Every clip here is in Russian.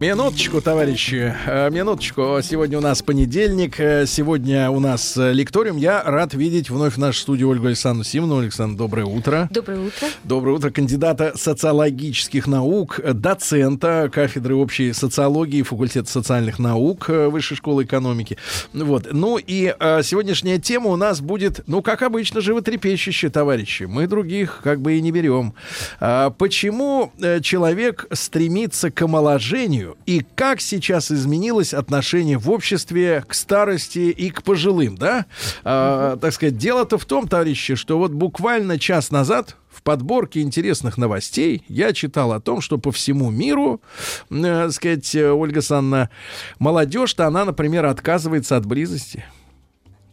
Минуточку, товарищи, минуточку. Сегодня у нас понедельник, сегодня у нас лекториум. Я рад видеть вновь в нашей студии Ольгу Александровну Симонову. Александр, доброе утро. Доброе утро. Доброе утро. Кандидата социологических наук, доцента кафедры общей социологии, факультета социальных наук Высшей школы экономики. Вот. Ну и сегодняшняя тема у нас будет, ну как обычно, животрепещущая, товарищи. Мы других как бы и не берем. Почему человек стремится к омоложению? И как сейчас изменилось отношение в обществе к старости и к пожилым, да? Так сказать, дело-то в том, товарищи, что вот буквально час назад в подборке интересных новостей я читал о том, что по всему миру, так сказать, Ольга Санна, молодежь-то, она, например, отказывается от близости.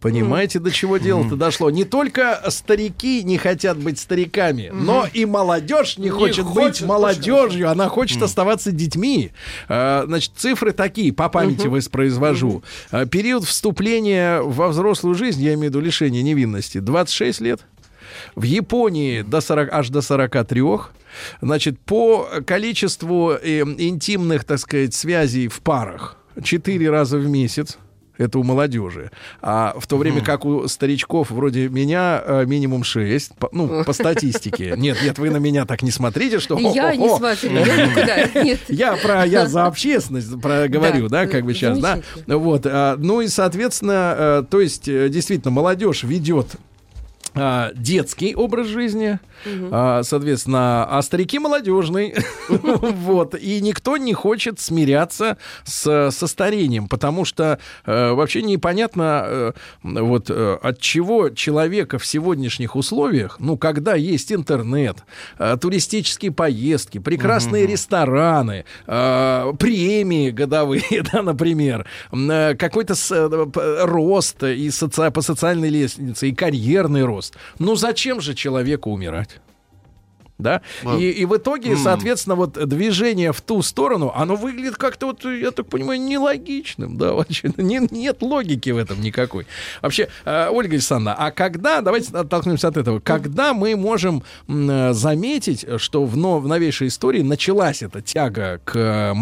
Понимаете, до чего дело-то дошло? Не только старики не хотят быть стариками, но и молодежь не хочет быть молодежью. Она хочет оставаться детьми. Значит, цифры такие, по памяти воспроизвожу. Период вступления во взрослую жизнь, я имею в виду лишение невинности, 26 лет. В Японии аж до 43. Значит, по количеству интимных, так сказать, связей в парах 4 раза в месяц. Это у молодежи. А в то время как у старичков вроде меня минимум 6, ну, по статистике. Нет, вы на меня так не смотрите, что... Я не смотрю, я никуда, нет. Я за общественность говорю, да, как бы сейчас, да. Вот. Ну и, соответственно, то есть, действительно, молодежь ведет детский образ жизни, соответственно, а старики молодежный. Вот. И никто не хочет смиряться со старением, потому что вообще непонятно, вот, от чего человека в сегодняшних условиях, ну, когда есть интернет, туристические поездки, прекрасные рестораны, премии годовые, да, например, какой-то рост и по социальной лестнице, и карьерный рост. Ну зачем же человеку умирать? Да? И в итоге, соответственно, вот движение в ту сторону, оно выглядит как-то, вот, я так понимаю, нелогичным. Да? Вообще, нет логики в этом никакой. Вообще, Ольга Александровна, а когда, давайте оттолкнемся от этого, когда мы можем заметить, что в новейшей истории началась эта тяга к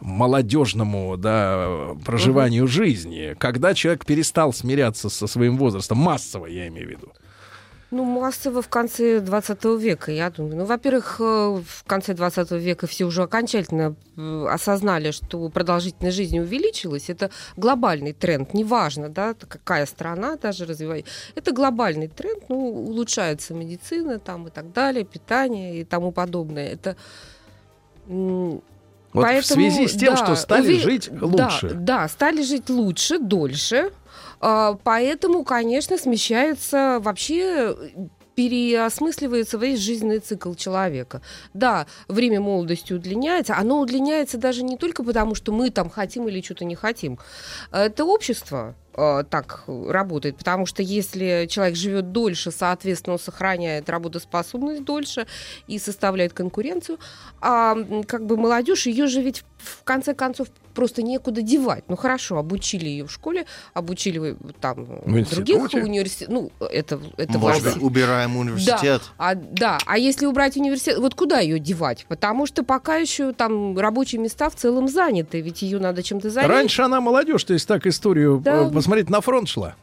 молодежному, да, проживанию жизни, когда человек перестал смиряться со своим возрастом, массово, я имею в виду? Ну, массово в конце 20 века, я думаю. Ну, во-первых, в конце 20 века все уже окончательно осознали, что продолжительность жизни увеличилась. Это глобальный тренд. Неважно, да, какая страна даже развивается. Это глобальный тренд. Ну, улучшается медицина там и так далее, питание и тому подобное. Это... Вот. Поэтому, в связи с тем, что стали жить лучше. Да, стали жить лучше, дольше. Поэтому, конечно, смещается вообще... переосмысливается весь жизненный цикл человека. Да, время молодости удлиняется, оно удлиняется даже не только потому, что мы там хотим или что-то не хотим. Это общество так работает, потому что если человек живет дольше, соответственно, он сохраняет работоспособность дольше и составляет конкуренцию, а как бы молодежь, ее же ведь в конце концов просто некуда девать. Ну хорошо, обучили ее в школе, обучили там в других университетах. Ну, это важно. Убираем университет. А если убрать университет, вот куда ее девать? Потому что пока еще там рабочие места в целом заняты, ведь ее надо чем-то занять. Раньше она молодежь, то есть так историю, да, посмотреть, на фронт шла.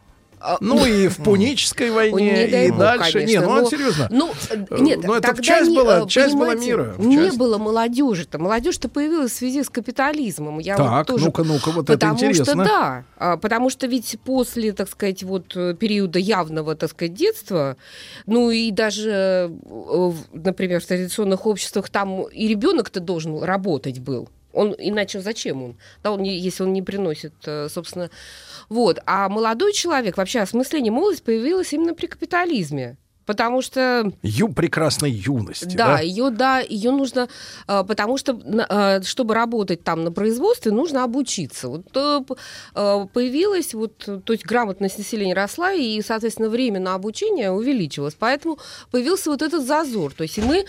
Ну и в Пунической войне, и дальше. Конечно, нет, ну серьезно. Но это часть была мира. Не было молодежи-то. Молодежь-то появилась в связи с капитализмом. Ну-ка, вот это интересно. Потому что ведь после, так сказать, вот периода явного, так сказать, детства, ну и даже, например, в традиционных обществах там и ребенок-то должен работать был. Иначе зачем он? Да, если он не приносит, собственно... Вот. А молодой человек, вообще осмысление молодости появилось именно при капитализме. Потому что... прекрасной юности. Да, ее нужно... Потому что, чтобы работать там на производстве, нужно обучиться. Появилось, то есть грамотность населения росла, и, соответственно, время на обучение увеличилось. Поэтому появился этот зазор. То есть и мы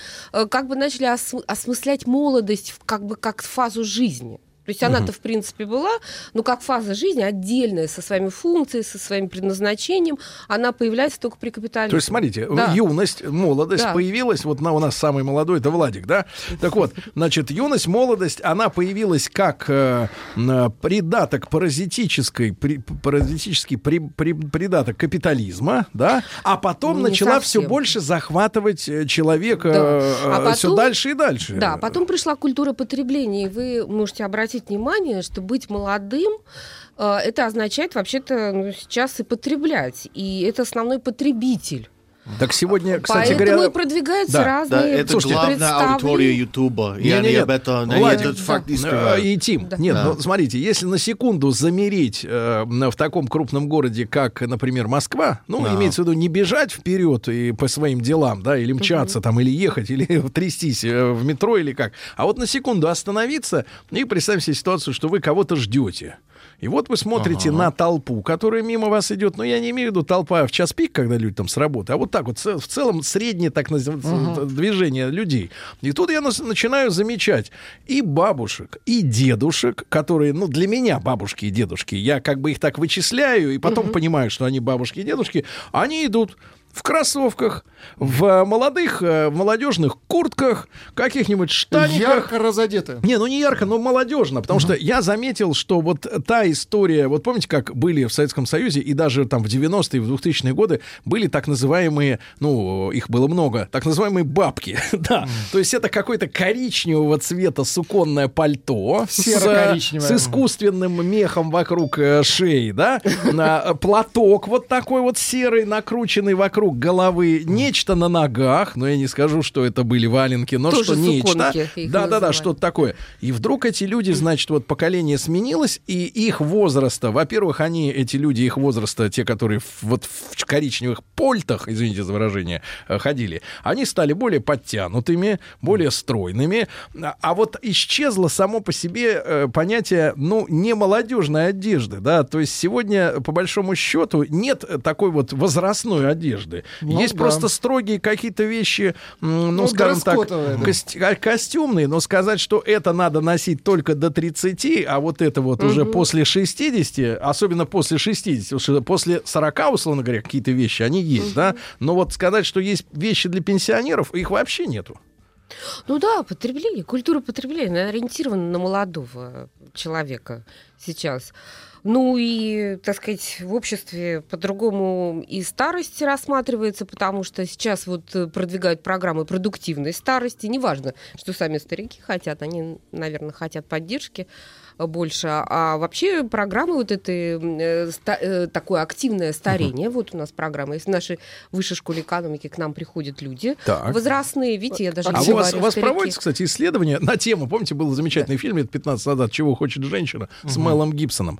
начали осмыслять молодость как фазу жизни. То есть она-то, в принципе, была, но как фаза жизни отдельная, со своими функциями, со своим предназначением, она появляется только при капитализме. То есть, смотрите, юность, молодость появилась, у нас самый молодой, это Владик, да? Так вот, значит, юность, молодость, она появилась как придаток придаток капитализма, да? А потом начала все больше захватывать человека все дальше и дальше. Да, потом пришла культура потребления, и вы можете обратить внимание, что быть молодым это означает вообще-то сейчас и потреблять. И это основной потребитель. Так сегодня, кстати говоря... Поэтому и продвигаются разные представления. Это главная аудитория Ютуба. И они об этом... Владик, факт и Тим. Да. Нет, ну, смотрите, если на секунду замереть в таком крупном городе, как, например, Москва, имеется в виду не бежать вперед и по своим делам, да, или мчаться там, или ехать, или трястись в метро, или как, а на секунду остановиться и представь себе ситуацию, что вы кого-то ждете. И вы смотрите на толпу, которая мимо вас идет. Но я не имею в виду толпа в час пик, когда люди там с работы, а в целом среднее так называемое движение людей. И тут я начинаю замечать и бабушек, и дедушек, которые, для меня бабушки и дедушки, я их так вычисляю, и потом понимаю, что они бабушки и дедушки, они идут в кроссовках, в молодежных куртках, каких-нибудь штаниках. Ярко разодеты. Не, не ярко, но молодежно. Потому что я заметил, что та история... помните, как были в Советском Союзе, и даже там в 90-е, в 2000-е годы были так называемые, их было много, так называемые бабки. Да. То есть это какое-то коричневого цвета суконное пальто. Серо-коричневое. С искусственным мехом вокруг шеи, да? Платок такой серый, накрученный вокруг головы, нечто на ногах, но я не скажу, что это были валенки, но тоже что нечто. Да, что-то такое. И вдруг эти люди, значит, поколение сменилось, и их возраста, во-первых, их возраста, те, которые в коричневых польтах, извините за выражение, ходили, они стали более подтянутыми, более стройными, а исчезло само по себе понятие, не молодежной одежды, да, то есть сегодня, по большому счету, нет такой возрастной одежды. Есть просто строгие какие-то вещи, скажем так, костюмные, но сказать, что это надо носить только до 30, а это уже после 60, особенно после 60, после 40, условно говоря, какие-то вещи, они есть, да, но сказать, что есть вещи для пенсионеров, их вообще нету. Потребление, культура потребления ориентирована на молодого человека сейчас. И, так сказать, в обществе по-другому и старость рассматривается, потому что сейчас продвигают программы продуктивной старости. Неважно, что сами старики хотят, они, наверное, хотят поддержки больше. А вообще программы такое активное старение. У нас программа. Если в нашей Высшей школе экономики к нам приходят люди возрастные, видите, я даже не говорю. А у вас проводится, кстати, исследование на тему, помните, был замечательный фильм лет 15 назад «Чего хочет женщина» с Мэлом Гибсоном,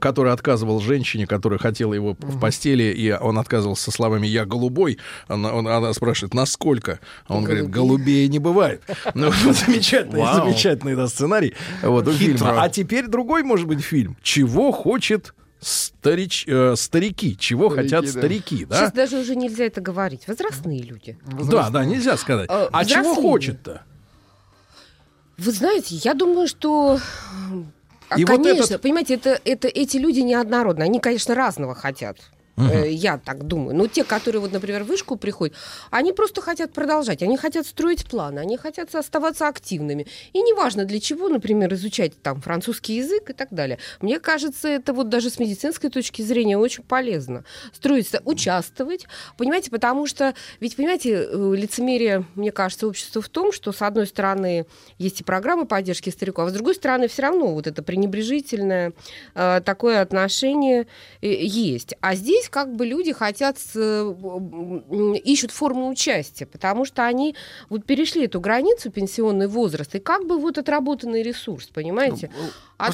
который отказывал женщине, которая хотела его в постели, и он отказывался со словами «я голубой». Она спрашивает, насколько? А он говорит, голубее не бывает. Замечательный сценарий. А теперь другой, может быть, фильм. «Чего хочет старики, чего хотят старики, да? Сейчас даже уже нельзя это говорить. Возрастные люди. Да, нельзя сказать. А чего хочет-то? Вы знаете, я думаю, что... Конечно, понимаете, эти люди неоднородны. Они, конечно, разного хотят. Я так думаю. Но те, которые, например, в вышку приходят, они просто хотят продолжать, они хотят строить планы, они хотят оставаться активными. И неважно для чего, например, изучать там французский язык и так далее. Мне кажется, это даже с медицинской точки зрения очень полезно. Строиться, участвовать, понимаете, потому что, ведь, понимаете, лицемерие, мне кажется, общества в том, что, с одной стороны, есть и программы поддержки стариков, а с другой стороны, все равно это пренебрежительное такое отношение есть. А здесь люди хотят, ищут форму участия, потому что они перешли эту границу, пенсионный возраст, и отработанный ресурс, понимаете?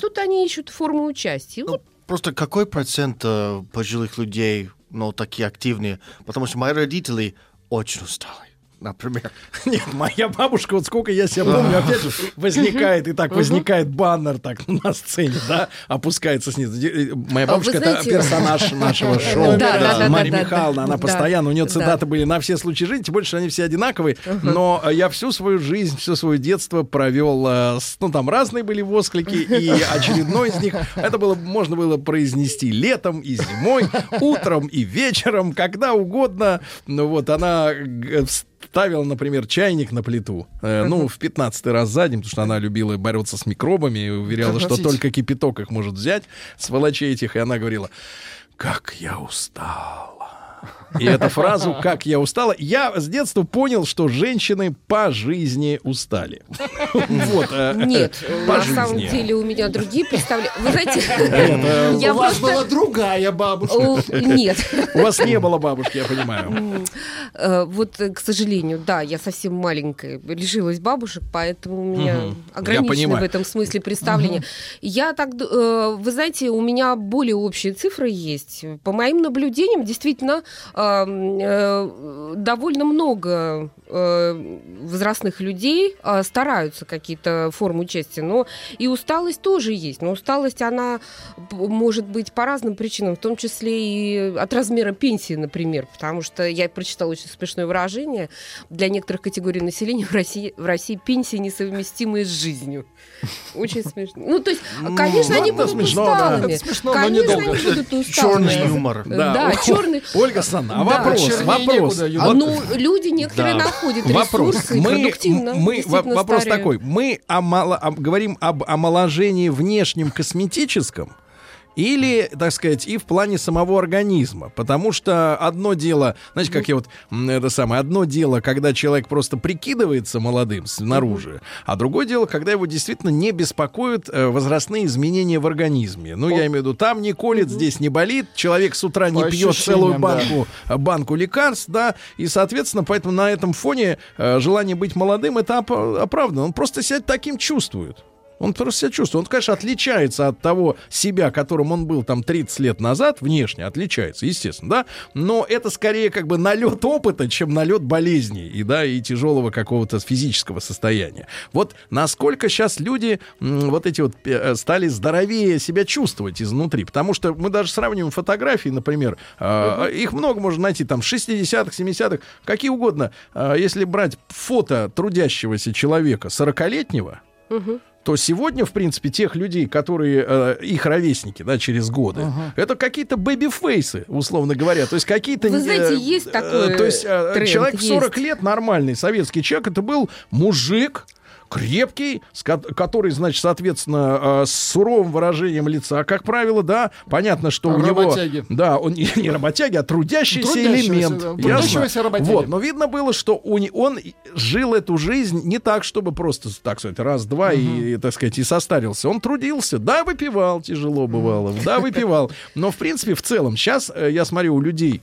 Тут они ищут форму участия. Просто какой процент пожилых людей, такие активные? Потому что мои родители очень усталой. Например. Нет, моя бабушка, вот сколько я себя помню, опять же, возникает, и так возникает баннер так на сцене, да, опускается снизу. Моя бабушка — это персонаж нашего шоу. Мария Михайловна, она постоянно, у нее цитаты были на все случаи жизни, тем больше они все одинаковые, но я всю свою жизнь, все свое детство провел, ну, там разные были восклики, и очередной из них, это было, можно было произнести летом и зимой, утром и вечером, когда угодно, ну, вот, она ставила, например, чайник на плиту, ну, в 15-й раз за день, потому что она любила бороться с микробами и уверяла, что только кипяток их может взять, сволочей этих, и она говорила: «Как я устала». И эту фразу «как я устала», я с детства понял, что женщины по жизни устали. Вот. Нет, на самом деле у меня другие представления. Вы знаете, у вас была другая бабушка. Нет. У вас не было бабушки, я понимаю. Вот, к сожалению, да, я совсем маленькая, лишилась бабушек, поэтому у меня ограничено в этом смысле представление. Я так, вы знаете, у меня более общие цифры есть. По моим наблюдениям, действительно, довольно много возрастных людей стараются какие-то формы участия, но и усталость тоже есть. Но усталость, она может быть по разным причинам, в том числе и от размера пенсии, например, потому что я прочитала очень смешное выражение: для некоторых категорий населения в России пенсии несовместимые с жизнью. Очень смешно. Ну, то есть, конечно, они будут усталыми. Конечно, они будут усталыми. Черный юмор. Да, черный. Ольга Александровна, вопрос. Ну, люди некоторые находят ресурсы продуктивно. Вопрос такой. Мы говорим об омоложении внешнем, косметическом, или, так сказать, и в плане самого организма. Потому что одно дело, знаете, как я вот, одно дело, когда человек просто прикидывается молодым снаружи, а другое дело, когда его действительно не беспокоят возрастные изменения в организме. Ну, я имею в виду, там не колет, здесь не болит, человек с утра не пьет целую банку лекарств, да, и, соответственно, поэтому на этом фоне желание быть молодым — это оправдано. Он просто себя таким чувствует. Он просто себя чувствует. Он, конечно, отличается от того себя, которым он был там 30 лет назад, внешне отличается, естественно, да, но это скорее как бы налет опыта, чем налет болезни и, да, и тяжелого какого-то физического состояния. Вот насколько сейчас люди вот эти вот стали здоровее себя чувствовать изнутри, потому что мы даже сравниваем фотографии, например, их много можно найти, там, 60-х, 70-х, какие угодно. Если брать фото трудящегося человека 40-летнего, то сегодня, в принципе, тех людей, которые их ровесники, да, через годы, это какие-то бэби-фейсы, условно говоря. То есть какие-то... Вы знаете, есть такой то есть тренд, человек в 40 лет, нормальный советский человек, это был мужик, крепкий, который, значит, соответственно, с суровым выражением лица, как правило, да, понятно, что у него... Да, он не работяги, а трудящийся элемент. Да. Трудящегося работяги. Вот, но видно было, что он жил эту жизнь не так, чтобы просто, так сказать, раз-два и, так сказать, и состарился. Он трудился, да, выпивал, тяжело бывало, да, выпивал. Но, в принципе, в целом, сейчас я смотрю у людей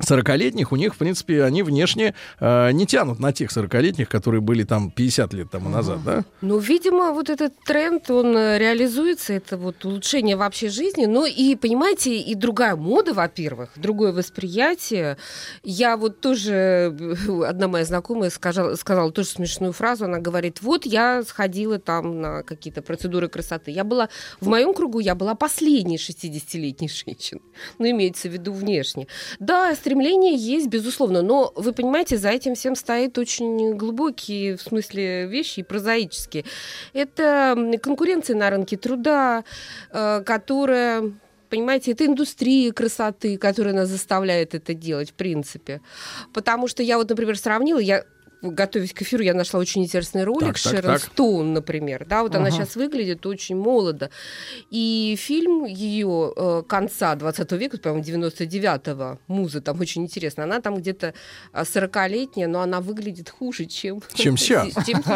40-летних, у них, в принципе, они внешне не тянут на тех 40-летних, которые были там 50 лет тому назад, да? Ну, видимо, вот этот тренд, он реализуется, это вот улучшение вообще жизни, но и, понимаете, и другая мода, во-первых, другое восприятие. Я вот тоже, одна моя знакомая сказала тоже смешную фразу, она говорит: вот я сходила там на какие-то процедуры красоты, я была, в моем кругу я была последней 60-летней женщиной, ну, имеется в виду внешне. Да, стремление есть, безусловно, но, вы понимаете, за этим всем стоит очень глубокие, в смысле, вещи и прозаические. Это конкуренция на рынке труда, которая... Понимаете, это индустрия красоты, которая нас заставляет это делать, в принципе. Потому что я вот, например, сравнила... Готовясь к эфиру, я нашла очень интересный ролик Шерон Стоун, например. Да, вот она сейчас выглядит очень молодо. И фильм ее конца 20 века, по-моему, 99-го, «Муза», там очень интересно. Она там где-то 40-летняя, но она выглядит хуже, чем сейчас.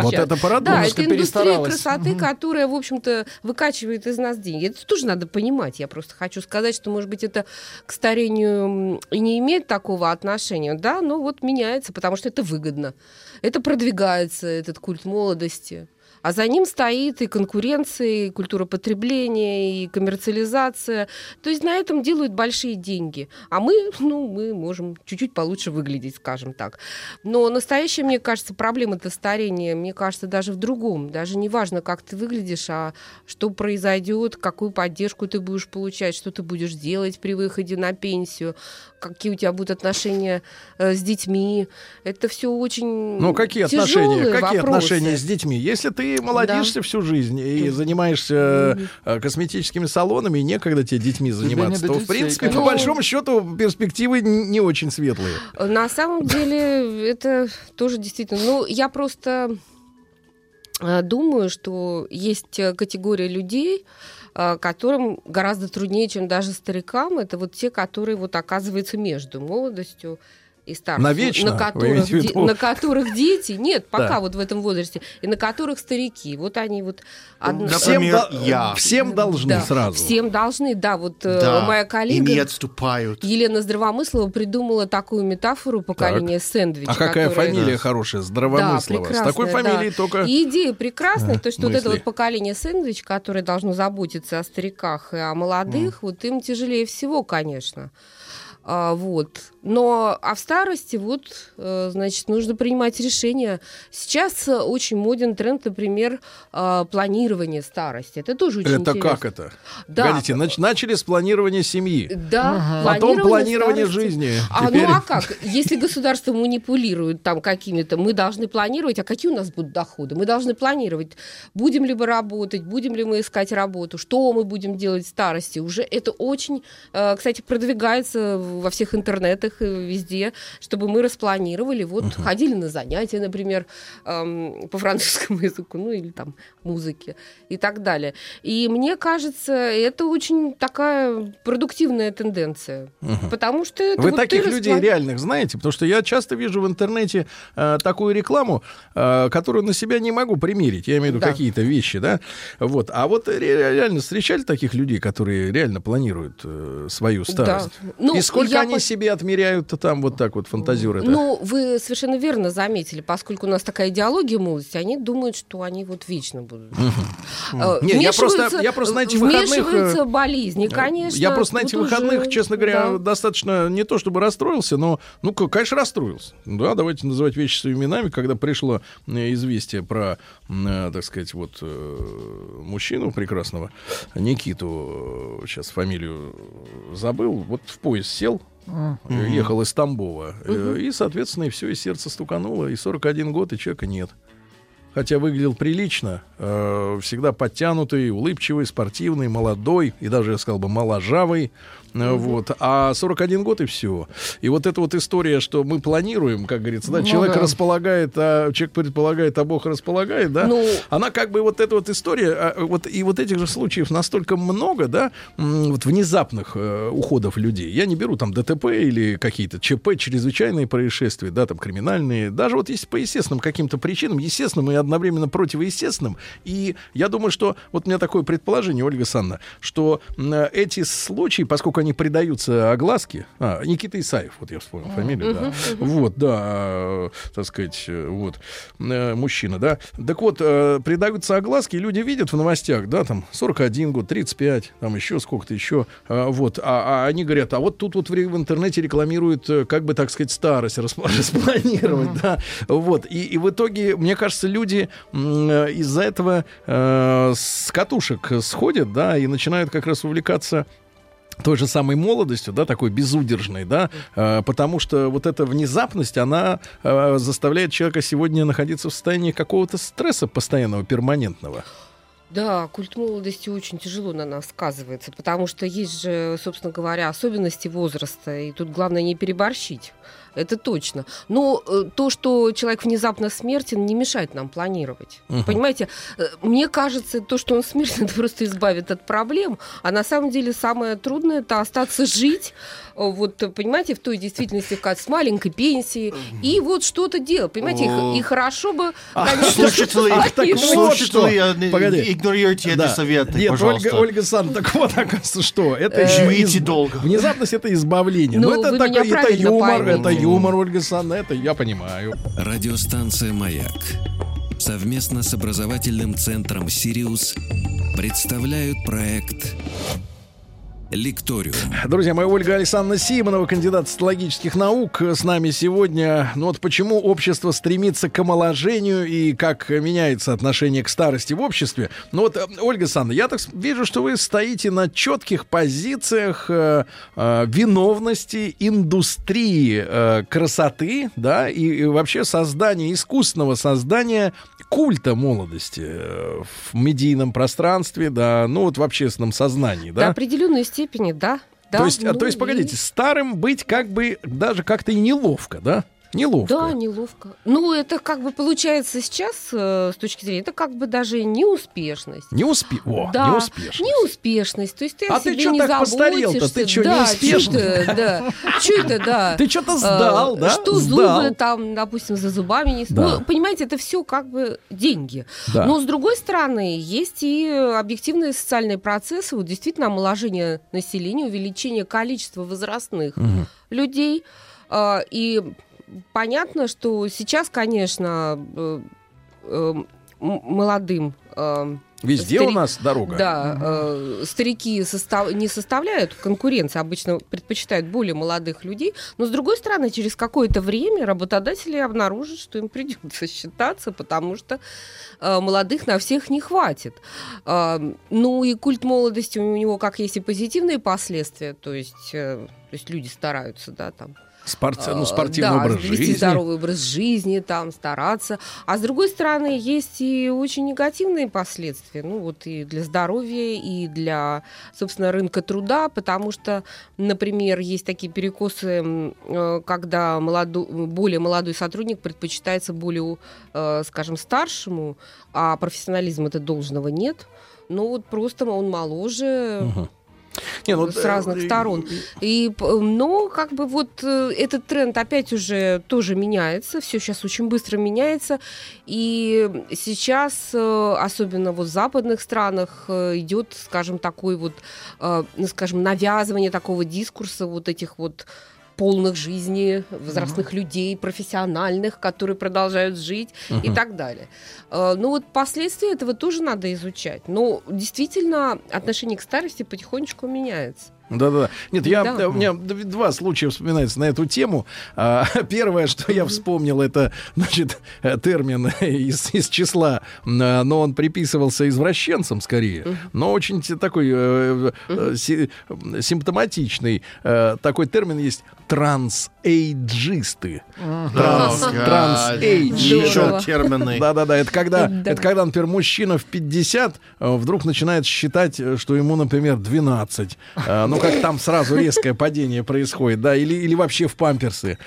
Вот это парадокс. Да, это индустрия красоты, которая, в общем-то, выкачивает из нас деньги. Это тоже надо понимать. Я просто хочу сказать, что, может быть, это к старению и не имеет такого отношения. Да, но вот меняется, потому что это выгодно. Это продвигается, этот культ молодости. А за ним стоит и конкуренция, и культура потребления, и коммерциализация. То есть на этом делают большие деньги. А мы можем чуть-чуть получше выглядеть, скажем так. Но настоящая, мне кажется, проблема-то старения, мне кажется, даже в другом. Даже не важно, как ты выглядишь, а что произойдет, какую поддержку ты будешь получать, что ты будешь делать при выходе на пенсию, какие у тебя будут отношения с детьми. Это все очень какие отношения с детьми? Если ты молодишься всю жизнь и занимаешься косметическими салонами, и некогда тебе детьми заниматься, то, в принципе, по большому счету, перспективы не очень светлые. На самом деле, это тоже действительно... Ну, я просто думаю, что есть категория людей, которым гораздо труднее, чем даже старикам. Это вот те, которые вот оказываются между молодостью и старших, на которых дети, нет, пока вот в этом возрасте, и на которых старики, вот они вот... Всем должны сразу. Всем должны, моя коллега... И не отступают. Елена Здравомыслова придумала такую метафору поколения сэндвич. А какая фамилия хорошая, Здравомыслова. С такой фамилией только... И идея прекрасная, то, что вот это вот поколение сэндвич, которое должно заботиться о стариках и о молодых, вот им тяжелее всего, конечно. А в старости нужно принимать решения. Сейчас очень моден тренд, например, планирование старости. Это тоже очень интересно. Это как это? Да. Погодите, начали с планирования семьи. Да. Ага. Потом планирование жизни. Теперь... как? Если государство манипулирует там какими-то, мы должны планировать, а какие у нас будут доходы? Мы должны планировать, будем ли мы работать, будем ли мы искать работу, что мы будем делать в старости. Уже это очень, кстати, продвигается во всех интернетах и везде, чтобы мы распланировали, ходили на занятия, например, по французскому языку, или там музыке и так далее. И мне кажется, это очень такая продуктивная тенденция, потому что... Это вы таких людей реальных знаете? Потому что я часто вижу в интернете такую рекламу, которую на себя не могу примерить, я имею в виду какие-то вещи, да? Вот. А вот реально встречали таких людей, которые реально планируют свою старость? Да. И сколько они себе отмеряют-то там вот так вот, фантазеры? Вы совершенно верно заметили, поскольку у нас такая идеология молодости, они думают, что они вот вечно будут. Вмешиваются болезни, конечно. Я просто на этих выходных, честно говоря, достаточно не то чтобы расстроился, но, конечно, расстроился. Да, давайте называть вещи своими именами, когда пришло известие про, так сказать, вот мужчину прекрасного, Никиту, сейчас фамилию забыл, вот в поезд сел, ехал из Тамбова, и, соответственно, и все, и сердце стукануло, и 41 год, и человека нет. Хотя выглядел прилично, всегда подтянутый, улыбчивый, спортивный, молодой, и даже, я сказал бы, моложавый. А 41 год и все. И вот эта вот история, что мы планируем, как говорится, человек располагает, человек предполагает, а Бог располагает, да? Она как бы вот эта вот история, и вот этих же случаев настолько много, да, вот внезапных уходов людей. Я не беру там ДТП или какие-то ЧП, чрезвычайные происшествия, да, там криминальные. Даже вот если по естественным каким-то причинам, естественным и одновременно противоестественным. И я думаю, что вот у меня такое предположение, Ольга Александровна, что эти случаи, поскольку они придаются огласке. Никита Исаев, вот я вспомнил фамилию, да. Вот, да, так сказать, вот, мужчина, да. Так вот, придаются огласке, люди видят в новостях, да, там, 41 год, 35, там, еще сколько-то, еще, вот. А они говорят, а вот тут вот в интернете рекламируют, как бы, так сказать, старость распланировать, да. Вот, и в итоге, мне кажется, люди из-за этого с катушек сходят, да, и начинают как раз увлекаться той же самой молодостью, да, такой безудержной, да, потому что вот эта внезапность, она заставляет человека сегодня находиться в состоянии какого-то стресса постоянного, перманентного. Да, культ молодости очень тяжело на нас сказывается, потому что есть же, собственно говоря, особенности возраста, и тут главное не переборщить. Это точно. Но то, что человек внезапно смертен, не мешает нам планировать. Понимаете, мне кажется, то, что он смертен, это просто избавит от проблем. А на самом деле самое трудное – это остаться жить, вот, понимаете, в той действительности, как с маленькой пенсией, и вот что-то делать. Понимаете, и хорошо бы... Игнорируйте эти советы, пожалуйста. Нет, Ольга Александровна, так вот, оказывается, что? Живите долго. Внезапность – это избавление. Ну, вы меня правильно поймите. Это юмор, Ольга Александровна, это я понимаю. Радиостанция «Маяк» совместно с образовательным центром «Сириус» представляют проект «Лекториум». Друзья мои, Ольга Александровна Симонова, кандидат социологических наук, с нами сегодня. Ну вот почему общество стремится к омоложению и как меняется отношение к старости в обществе. Ну вот, Ольга Александровна, я так вижу, что вы стоите на четких позициях виновности индустрии красоты, да, и вообще создания, искусственного создания культа молодости в медийном пространстве, да, ну вот в общественном сознании, да. До определенной степени, да. То есть, погодите, старым быть как бы даже как-то и неловко, да? Неловко. Да, неловко. Ну, это как бы получается сейчас, с точки зрения, это как бы даже неуспешность. Неуспешность. Неуспешность. То есть ты о себе не заботишься. А ты чё так постарел-то? Ты чё, неуспешный? Да, чё это, да. Ты чё-то сдал, да? Что зубы там, допустим, за зубами не... Ну, понимаете, это все как бы деньги. Но, с другой стороны, есть и объективные социальные процессы, вот действительно омоложение населения, увеличение количества возрастных людей. И... Понятно, что сейчас, конечно, молодым... Везде у нас дорога. Да, старики не составляют конкуренции, обычно предпочитают более молодых людей. Но, с другой стороны, через какое-то время работодатели обнаружат, что им придется считаться, потому что молодых на всех не хватит. Ну и культ молодости у него, как есть и позитивные последствия, то есть люди стараются, да, там... спортивный образ жизни. Вести здоровый образ жизни, там, стараться. А с другой стороны, есть и очень негативные последствия. Ну, вот и для здоровья, и для, собственно, рынка труда, потому что, например, есть такие перекосы, когда более молодой сотрудник предпочитается более, скажем, старшему, а профессионализма-то должного нет. Ну, вот просто он моложе... Угу. С разных сторон. Но как бы вот этот тренд опять уже тоже меняется, все сейчас очень быстро меняется, и сейчас, особенно вот в западных странах, идет, скажем, такой вот, навязывание такого дискурса вот этих вот полных жизни, возрастных людей, профессиональных, которые продолжают жить и так далее. Ну вот последствия этого тоже надо изучать. Но действительно отношение к старости потихонечку меняется. Да-да-да. Нет, у меня два случая вспоминаются на эту тему. Первое, что я вспомнил, это, значит, термин из числа, но он приписывался извращенцам скорее, но очень такой симптоматичный. Такой термин есть трансэйджисты. Трансэйджисты. Да-да-да, это когда, например, мужчина в 50 вдруг начинает считать, что ему, например, 12. Ну, как там сразу резкое падение происходит, да, или вообще в памперсы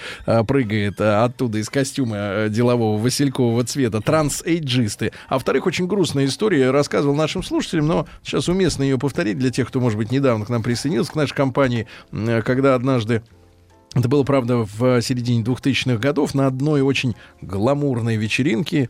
прыгает оттуда из костюма делового василькового цвета. Трансэйджисты. А во-вторых, очень грустная история. Я рассказывал нашим слушателям, но сейчас уместно ее повторить для тех, кто, может быть, недавно к нам присоединился, к нашей компании, когда однажды, это было, правда, в середине 2000-х годов, на одной очень гламурной вечеринке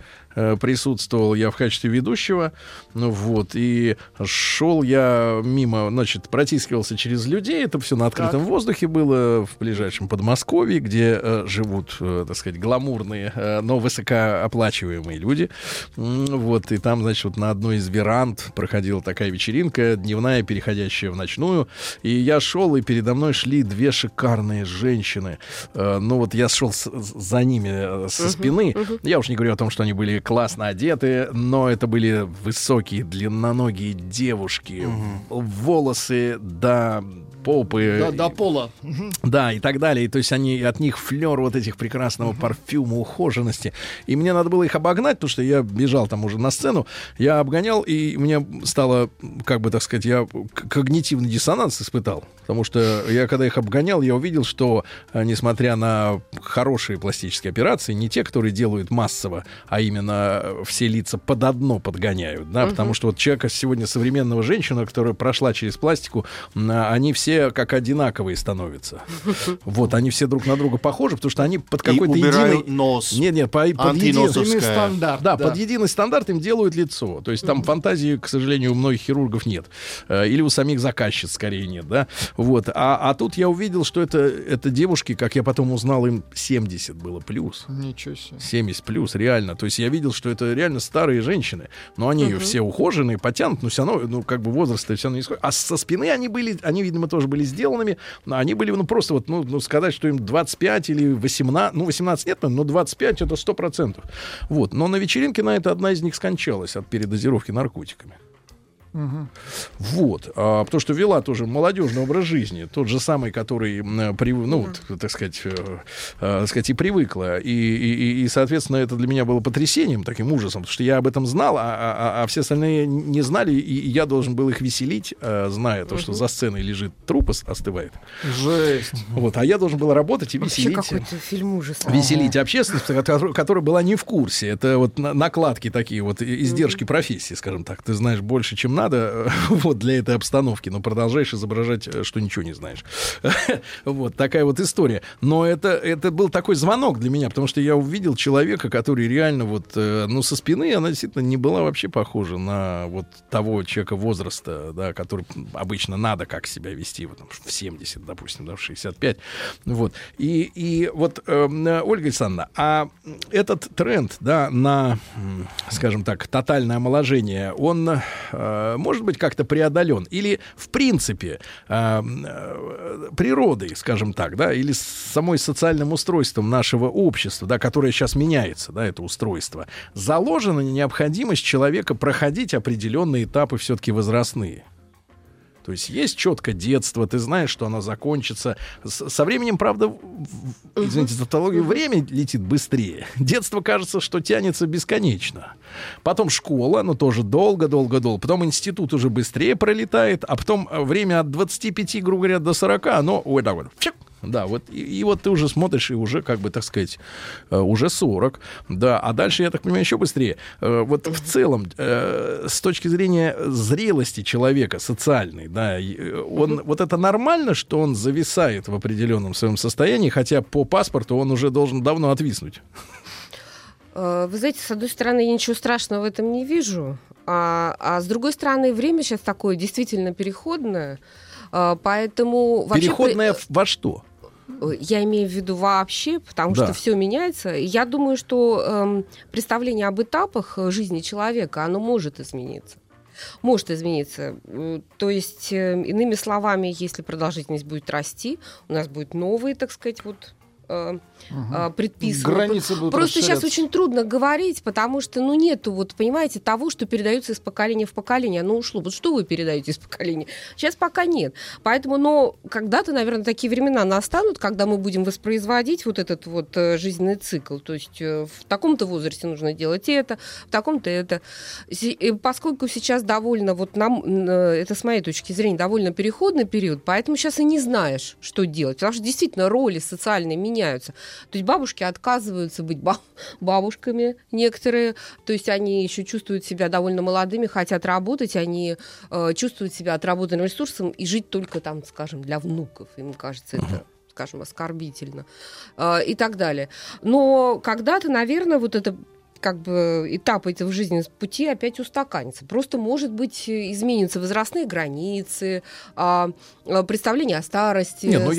присутствовал я в качестве ведущего, вот, и шел я мимо, значит, протискивался через людей, это все на открытом воздухе было, в ближайшем Подмосковье, где живут, так сказать, гламурные, но высокооплачиваемые люди, вот, и там, значит, вот на одной из веранд проходила такая вечеринка, дневная, переходящая в ночную, и я шел, и передо мной шли две шикарные женщины, ну, вот я шел за ними со спины, я уж не говорю о том, что они были классно одеты, но это были высокие, длинноногие девушки, волосы до попы. До пола. Да, и так далее. То есть от них флёр вот этих прекрасного парфюма, ухоженности. И мне надо было их обогнать, потому что я бежал там уже на сцену, я обгонял, и мне стало, как бы так сказать, я когнитивный диссонанс испытал, потому что я, когда их обгонял, я увидел, что, несмотря на хорошие пластические операции, не те, которые делают массово, а именно все лица под одно подгоняют, да, потому что вот человека сегодня, современного женщина, которая прошла через пластику, они все как одинаковые становятся. Вот, они все друг на друга похожи, потому что они под какой-то единый... нос. Нет, под единый стандарт. Да, под единый стандарт им делают лицо. То есть там фантазии, к сожалению, у многих хирургов нет. Или у самих заказчиц, скорее, нет, да. Вот. А тут я увидел, что это девушки, как я потом узнал, им 70 было плюс. Ничего себе. 70 плюс, реально. То есть я видел, что это реально старые женщины. Но они ее все ухоженные, потянут, но все равно, ну, как бы возраст-то все равно не сходит. А со спины они были, они, видимо, тоже были сделанными. Но они были, ну, просто вот, ну, сказать, что им 25 или 18, ну, 18 нет, но 25 это 100%. Вот. Но на вечеринке на это одна из них скончалась от передозировки наркотиками. Угу. Вот. А, потому что вела тоже молодежный образ жизни. Тот же самый, который, так сказать, и привыкла. И, соответственно, это для меня было потрясением, таким ужасом. Потому что я об этом знал, а все остальные не знали. И я должен был их веселить, зная то, что за сценой лежит труп, остывает. Жесть. Вот. А я должен был работать и вообще веселить. Какой-то фильм ужасный. Веселить общественность, которая была не в курсе. Это вот накладки такие, вот издержки профессии, скажем так. Ты знаешь больше, чем надо. Надо вот для этой обстановки, но продолжаешь изображать, что ничего не знаешь. Вот такая вот история. Но это был такой звонок для меня, потому что я увидел человека, который реально вот, ну, со спины она действительно не была вообще похожа на вот того человека возраста, да, который обычно надо как себя вести, вот, там, в 70, допустим, да, в 65. Вот. И вот, Ольга Александровна, а этот тренд, да, на, скажем так, тотальное омоложение, он... может быть, как-то преодолен? Или, в принципе, природой, скажем так, да, или самой социальным устройством нашего общества, да, которое сейчас меняется, да, это устройство, заложена необходимость человека проходить определенные этапы все-таки возрастные? То есть есть четко детство, ты знаешь, что оно закончится. Со временем, правда, извините за тавтологию, время летит быстрее. Детство, кажется, что тянется бесконечно. Потом школа, но тоже долго-долго-долго. Потом институт уже быстрее пролетает. А потом время от 25, грубо говоря, до 40, оно... Ой, да, вот... Да, вот, и вот ты уже смотришь, и уже, как бы, так сказать, уже 40, да, а дальше, я так понимаю, еще быстрее. Вот в целом, с точки зрения зрелости человека, социальной, да, он, вот это нормально, что он зависает в определенном своем состоянии, хотя по паспорту он уже должен давно отвиснуть. Вы знаете, с одной стороны, я ничего страшного в этом не вижу, а с другой стороны, время сейчас такое действительно переходное, поэтому... Переходное вообще... во что? Я имею в виду вообще, потому что все меняется. Я думаю, что представление об этапах жизни человека, оно может измениться. Может измениться. То есть, иными словами, если продолжительность будет расти, у нас будут новые, так сказать, вот... предписано. Просто сейчас очень трудно говорить, потому что, ну, нету, вот, понимаете, того, что передается из поколения в поколение. Оно ушло. Вот что вы передаете из поколения? Сейчас пока нет. Поэтому, но когда-то, наверное, такие времена настанут, когда мы будем воспроизводить вот этот вот жизненный цикл. То есть в таком-то возрасте нужно делать это, в таком-то это. И поскольку сейчас довольно, вот нам, это с моей точки зрения, довольно переходный период, поэтому сейчас и не знаешь, что делать. Потому что действительно роли социальные меняются. То есть бабушки отказываются быть бабушками некоторые, то есть они еще чувствуют себя довольно молодыми, хотят работать, они чувствуют себя отработанным ресурсом и жить только там, скажем, для внуков. Им кажется это, скажем, оскорбительно и так далее. Но когда-то, наверное, вот это... как бы этапы этого жизненного пути опять устаканятся. Просто, может быть, изменятся возрастные границы, представление о старости. Нет, ну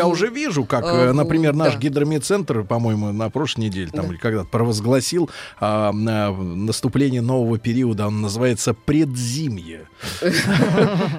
я уже вижу, как, например, наш гидромедцентр, по-моему, на прошлой неделе там или когда-то провозгласил наступление нового периода. Он называется предзимье.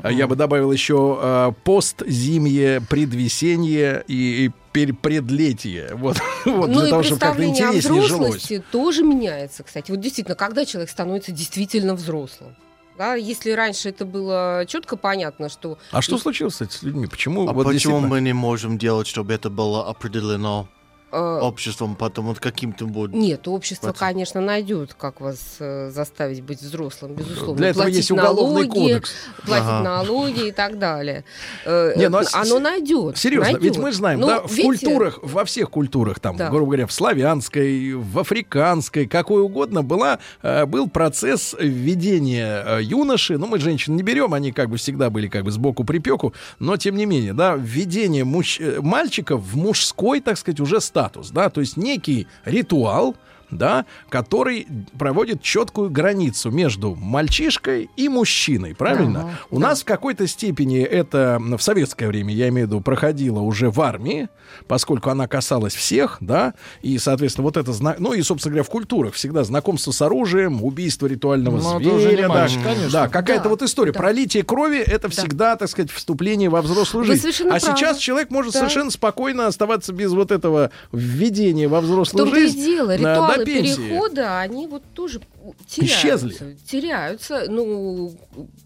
Я бы добавил еще постзимье, предвесенье и предлетие. Вот, вот, ну для и того, чтобы как-то интереснее жилось. Тоже меняется, кстати. Вот действительно, когда человек становится действительно взрослым. Да, если раньше это было четко понятно, что... А что случилось, кстати, с людьми? Почему, вот почему мы не можем делать, чтобы это было определено обществом, потом вот каким-то будет... Нет, общество, конечно, найдет, как вас заставить быть взрослым, безусловно. Для этого есть уголовный кодекс. Платить налоги и так далее. Не, ну, оно найдет. Серьезно, ведь мы знаем, но, да, в культурах, во всех культурах, там, грубо говоря, в славянской, в африканской, какой угодно, был процесс введения юноши, ну, мы женщин не берем, они как бы всегда были как бы сбоку-припеку, но, тем не менее, да, введение мальчиков в мужской, так сказать, уже статус, да, то есть некий ритуал, да, который проводит четкую границу между мальчишкой и мужчиной, правильно? Ага, у нас в какой-то степени это в советское время, я имею в виду, проходило уже в армии, поскольку она касалась всех, да, и, соответственно, вот это, ну и, собственно говоря, в культурах всегда знакомство с оружием, убийство ритуального зверя, да, да, какая-то вот история, пролитие крови, это всегда, так сказать, вступление во взрослую жизнь. А правы. Сейчас человек может совершенно спокойно оставаться без вот этого введения во взрослую жизнь. В том-то и дело, ритуалы перехода, они вот тоже теряются. Исчезли. Теряются, ну,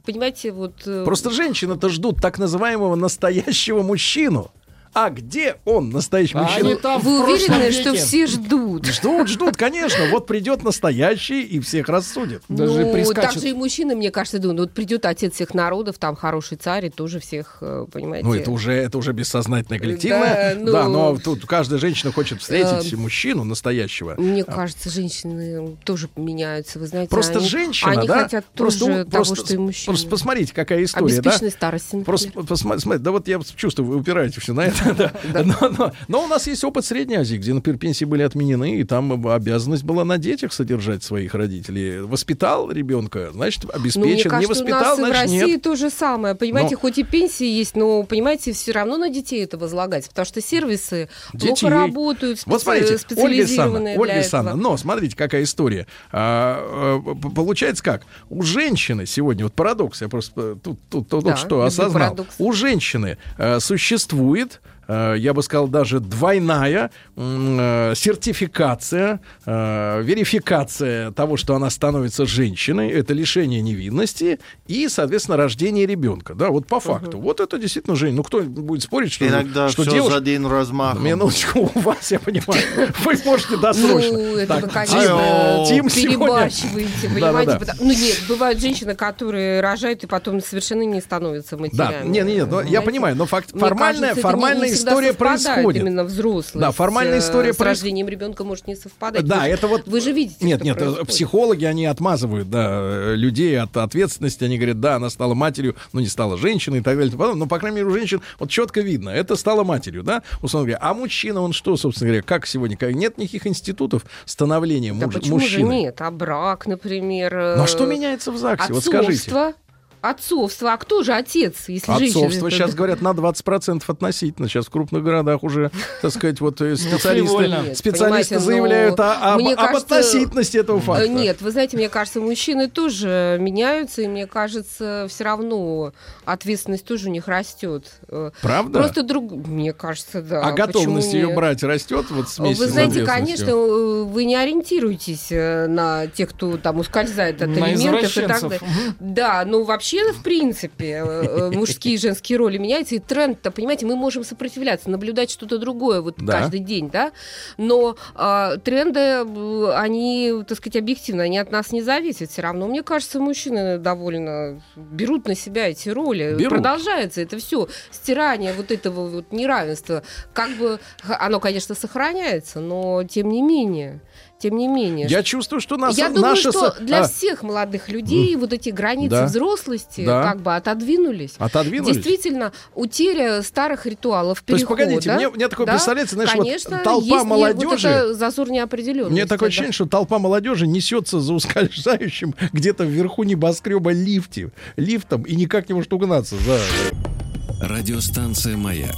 понимаете, вот... Просто женщины-то ждут так называемого настоящего мужчину. А где он, настоящий мужчина? Вы уверены, что все ждут? Ждут, конечно. Вот придет настоящий и всех рассудит. Даже прискачет. Так же и мужчины, мне кажется, думают. Вот придет отец всех народов, там хороший царь, и тоже всех, понимаете. Ну, это уже бессознательное коллективное. Да, но тут каждая женщина хочет встретить мужчину настоящего. Мне кажется, женщины тоже меняются, вы знаете. Просто женщина, да? Они хотят тоже того, что и мужчина. Просто посмотрите, какая история, да? Обеспеченной старости. Просто посмотрите, да вот я чувствую, вы упираете все на это. Да. Но у нас есть опыт Средней Азии, где, например, пенсии были отменены, и там обязанность была на детях содержать своих родителей. Воспитал ребенка, значит, обеспечен. Ну, мне кажется, не воспитал, у нас значит, и в России нет. То же самое. Понимаете, хоть и пенсии есть, но, понимаете, все равно на детей это возлагать, потому что сервисы плохо работают, вот смотрите, специализированные Ольга Александровна, для этого. Но смотрите, какая история. Получается как? У женщины сегодня, вот парадокс, я просто тут что осознал. Парадокс. У женщины существует, я бы сказал, даже двойная сертификация, верификация того, что она становится женщиной, это лишение невинности и, соответственно, рождение ребенка. Да, вот по факту. Вот это действительно женщина. Ну, кто будет спорить, что иногда что все девушка... за один размах. Минуточку, у вас, я понимаю, вы можете досрочно. Ну, это вы, конечно, перебарщиваете, понимаете. Ну, нет, бывают женщины, которые рожают и потом совершенно не становятся матерями. Да, нет, я понимаю, но формальная история происходит. Именно взрослые. Да, формальная история с рождением ребенка может не совпадать. Да, это вот... Вы же видите, Нет, происходит. Психологи, они отмазывают, да, людей от ответственности. Они говорят, да, она стала матерью, но не стала женщиной и так далее. Но, по крайней мере, у женщин вот четко видно, это стала матерью, да, условно говоря. А мужчина, он что, собственно говоря, как сегодня? Нет никаких институтов становления мужчиной. Да почему же нет? А брак, например... Ну, а что меняется в ЗАГСе? Отцовство? Вот скажите. Отцовство. А кто же отец, если женщина? Отцовство сейчас говорят на 20% относительно. Сейчас в крупных городах уже, так сказать, вот специалисты заявляют об относительности этого факта. Нет, вы знаете, мне кажется, мужчины тоже меняются, и мне кажется, все равно ответственность тоже у них растет. Правда? Просто мне кажется, да. А готовность ее брать растет вот с месяца. Вы знаете, конечно, вы не ориентируетесь на тех, кто там ускользает от элементов и так далее. Да, ну вообще. Вообще, в принципе, мужские и женские роли меняются, и тренд-то, понимаете, мы можем сопротивляться, наблюдать что-то другое вот каждый день, да, но тренды, они, так сказать, объективно, они от нас не зависят все равно. Мне кажется, мужчины довольно берут на себя эти роли, продолжается это все стирание вот этого вот неравенства, как бы оно, конечно, сохраняется, но тем не менее. Я чувствую, что я думаю, что для всех молодых людей вот эти границы взрослости как бы отодвинулись. Действительно, утеря старых ритуалов перехода. То есть, погодите, мне такое представляется, знаешь, конечно, вот толпа молодежи... Вот это зазор неопределенности. Мне такое ощущение, что толпа молодежи несется за ускользающим где-то вверху небоскреба лифтом и никак не может угнаться. Радиостанция «Маяк»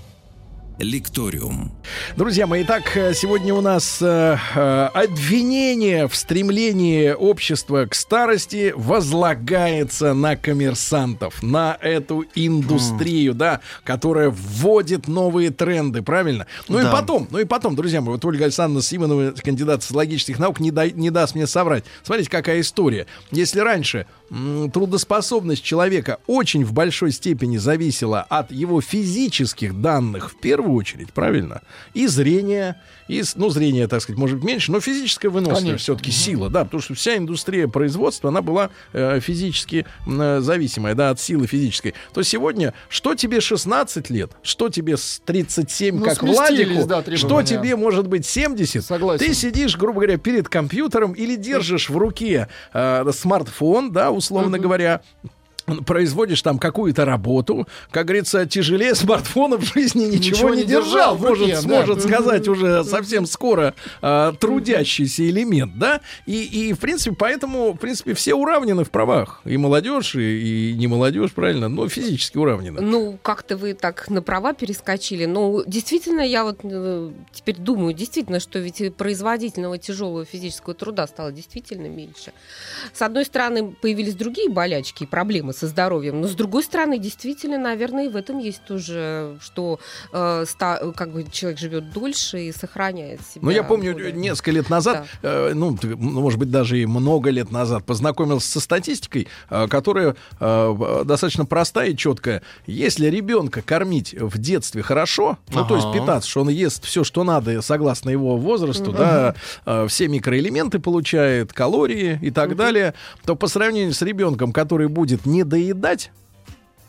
«Лекториум». Друзья мои, итак, сегодня у нас обвинение в стремлении общества к старости возлагается на коммерсантов, на эту индустрию, да, которая вводит новые тренды, правильно? Ну и потом, друзья мои, вот Ольга Александровна Симонова, кандидат социологических наук, не даст мне соврать. Смотрите, какая история. Если раньше трудоспособность человека очень в большой степени зависела от его физических данных, в первую очередь, правильно? И зрение, зрение, так сказать, может быть, меньше, но физическая выносливость все-таки сила, да, потому что вся индустрия производства, она была физически зависимая, да, от силы физической. То сегодня, что тебе 16 лет, что тебе 37, как Владику, да, что тебе, может быть, 70, согласен. Ты сидишь, грубо говоря, перед компьютером или держишь в руке смартфон, да, условно говоря, производишь там какую-то работу, как говорится, тяжелее смартфона в жизни ничего не держал, сможет сказать уже совсем скоро трудящийся элемент, да, и в принципе, поэтому, в принципе, все уравнены в правах, и молодежь, и не молодежь, правильно, но физически уравнены. Ну, как-то вы так на права перескочили, но действительно, я вот теперь думаю, действительно, что ведь производительного тяжелого физического труда стало действительно меньше. С одной стороны, появились другие болячки и проблемы со здоровьем, но с другой стороны, действительно, наверное, и в этом есть тоже, что как бы человек живет дольше и сохраняет себя. Ну, я помню, несколько лет назад, может быть, даже и много лет назад, познакомился со статистикой, которая достаточно простая и четкая. Если ребенка кормить в детстве хорошо, ну, то есть питаться, что он ест все, что надо, согласно его возрасту, да, все микроэлементы получает, калории и так далее, то по сравнению с ребенком, который будет недоедать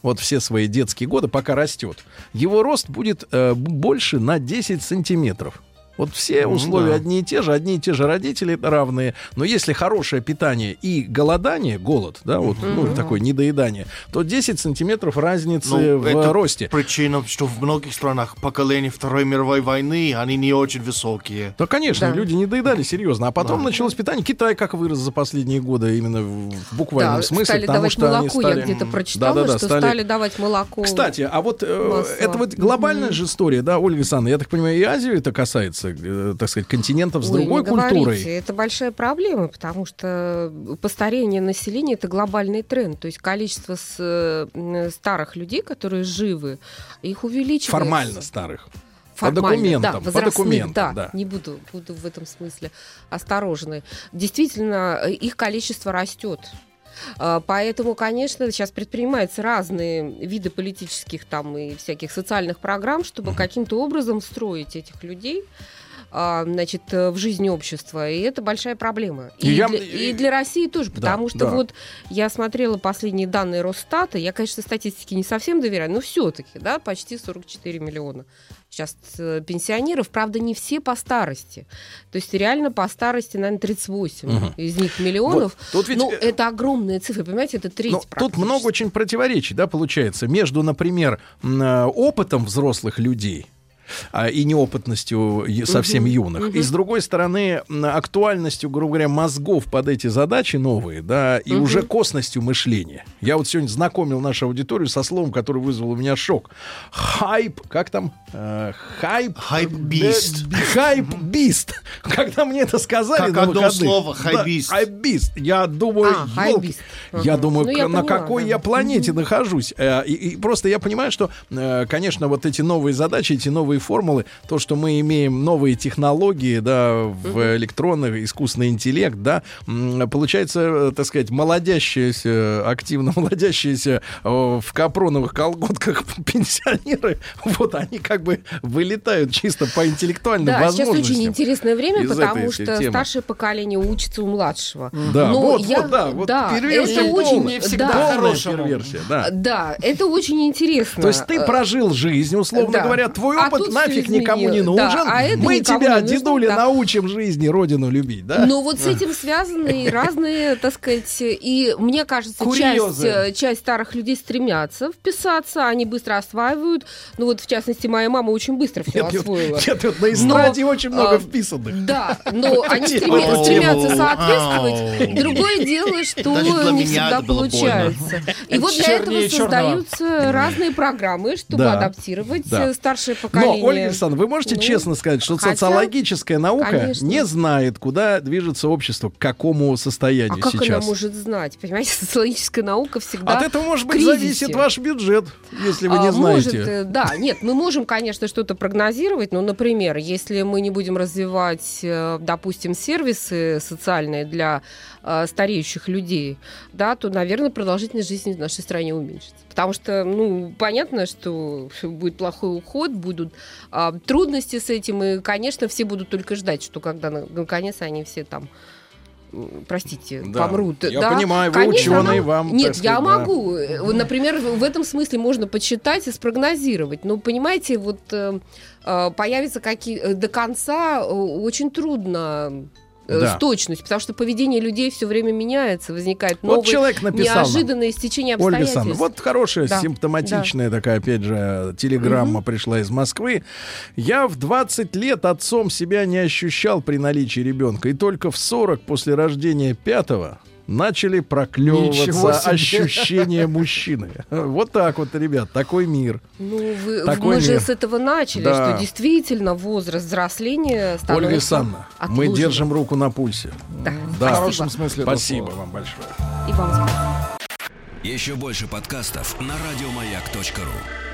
вот все свои детские годы, пока растет, его рост будет больше на 10 сантиметров. Вот все условия одни и те же родители равные, но если хорошее питание и голодание, голод, да, вот такое недоедание, то 10 сантиметров разницы в росте. Причина, что в многих странах поколения Второй мировой войны, они не очень высокие. Да, конечно, люди недоедали, серьезно. А потом началось питание. Китай как вырос за последние годы, именно в буквальном смысле. Стали давать молоко, я где-то прочитала, что стали давать молоко. Кстати, а вот это вот глобальная же история, да, Ольга Александровна, я так понимаю, и Азию это касается, так сказать, континентов с другой культурой. Говорите, это большая проблема, потому что постарение населения — это глобальный тренд. То есть количество старых людей, которые живы, их увеличивается. Формально старых. По документам. Не буду в этом смысле осторожны. Действительно, их количество растет. Поэтому, конечно, сейчас предпринимаются разные виды политических там и всяких социальных программ, чтобы каким-то образом встроить этих людей, значит, в жизнь общества. И это большая проблема. И для России тоже, потому что вот я смотрела последние данные Росстата, я, конечно, статистике не совсем доверяю, но все-таки, да, почти 44 миллиона. Сейчас пенсионеров, правда, не все по старости. То есть реально по старости, наверное, 38 из них миллионов. Вот, ведь... Ну, это огромные цифры, понимаете, это треть практически. Тут много очень противоречий, да, получается, между, например, опытом взрослых людей и неопытностью совсем юных. И, с другой стороны, актуальностью, грубо говоря, мозгов под эти задачи новые, да, и уже косностью мышления. Я вот сегодня знакомил нашу аудиторию со словом, которое вызвало у меня шок. Хайп, как там? Хайп-бист. Хайп-бист. Когда мне это сказали на выходных. Как одно слово, хайп-бист. Хайп-бист. Я думаю, на какой я планете нахожусь. И просто я понимаю, что, конечно, вот эти новые задачи, эти новые формулы, то, что мы имеем новые технологии, да, в электронных, искусственный интеллект, да, получается, так сказать, активно молодящиеся в капроновых колготках пенсионеры, вот они как бы вылетают чисто по интеллектуальным возможностям. Да, сейчас очень интересное время, потому что старшее поколение учится у младшего. Перверсия полная. Да, это очень интересно. То есть ты прожил жизнь, условно говоря, твой опыт нафиг никому не нужен. Да, мы тебя, дедули, научим жизни, родину любить, да? Ну вот с этим связаны разные, так сказать, и мне кажется, часть старых людей стремятся вписаться, они быстро осваивают. Ну вот, в частности, моя мама очень быстро все освоила. Нет, на эстраде очень много вписанных. Да, но они стремятся соответствовать. Другое дело, что не всегда получается. И вот для этого создаются разные программы, чтобы адаптировать старшие поколение. Но, Ольга Александровна, вы можете честно сказать, что социологическая наука не знает, куда движется общество, к какому состоянию сейчас. А как она может знать? Понимаете, социологическая наука всегда от этого, может быть, зависит ваш бюджет, если вы не знаете. Может, да, нет, мы можем, конечно, что-то прогнозировать, но, например, если мы не будем развивать, допустим, сервисы социальные для стареющих людей, да, то, наверное, продолжительность жизни в нашей стране уменьшится. Потому что, ну, понятно, что будет плохой уход, будут трудности с этим, и, конечно, все будут только ждать, что когда, наконец, они все там, простите, помрут. Я понимаю, вы ученые, вам... Нет, я могу. Например, в этом смысле можно почитать и спрогнозировать. Но, понимаете, вот появятся какие... До конца очень трудно... с точностью, потому что поведение людей все время меняется, возникает новые, вот человек написал неожиданные стечения обстоятельств. Ольга Александровна, вот хорошая, симптоматичная такая, опять же, телеграмма пришла из Москвы. Я в 20 лет отцом себя не ощущал при наличии ребенка, и только в 40 после рождения пятого начали проклевываться ощущения мужчины. Вот так вот, ребят, такой мир. Ну, мы же с этого начали, что действительно возраст взросления становится Ольга Александровна, мы держим руку на пульсе. Да, в хорошем смысле. Спасибо вам большое. И вам спасибо. Еще больше подкастов на радиомаяк.ру.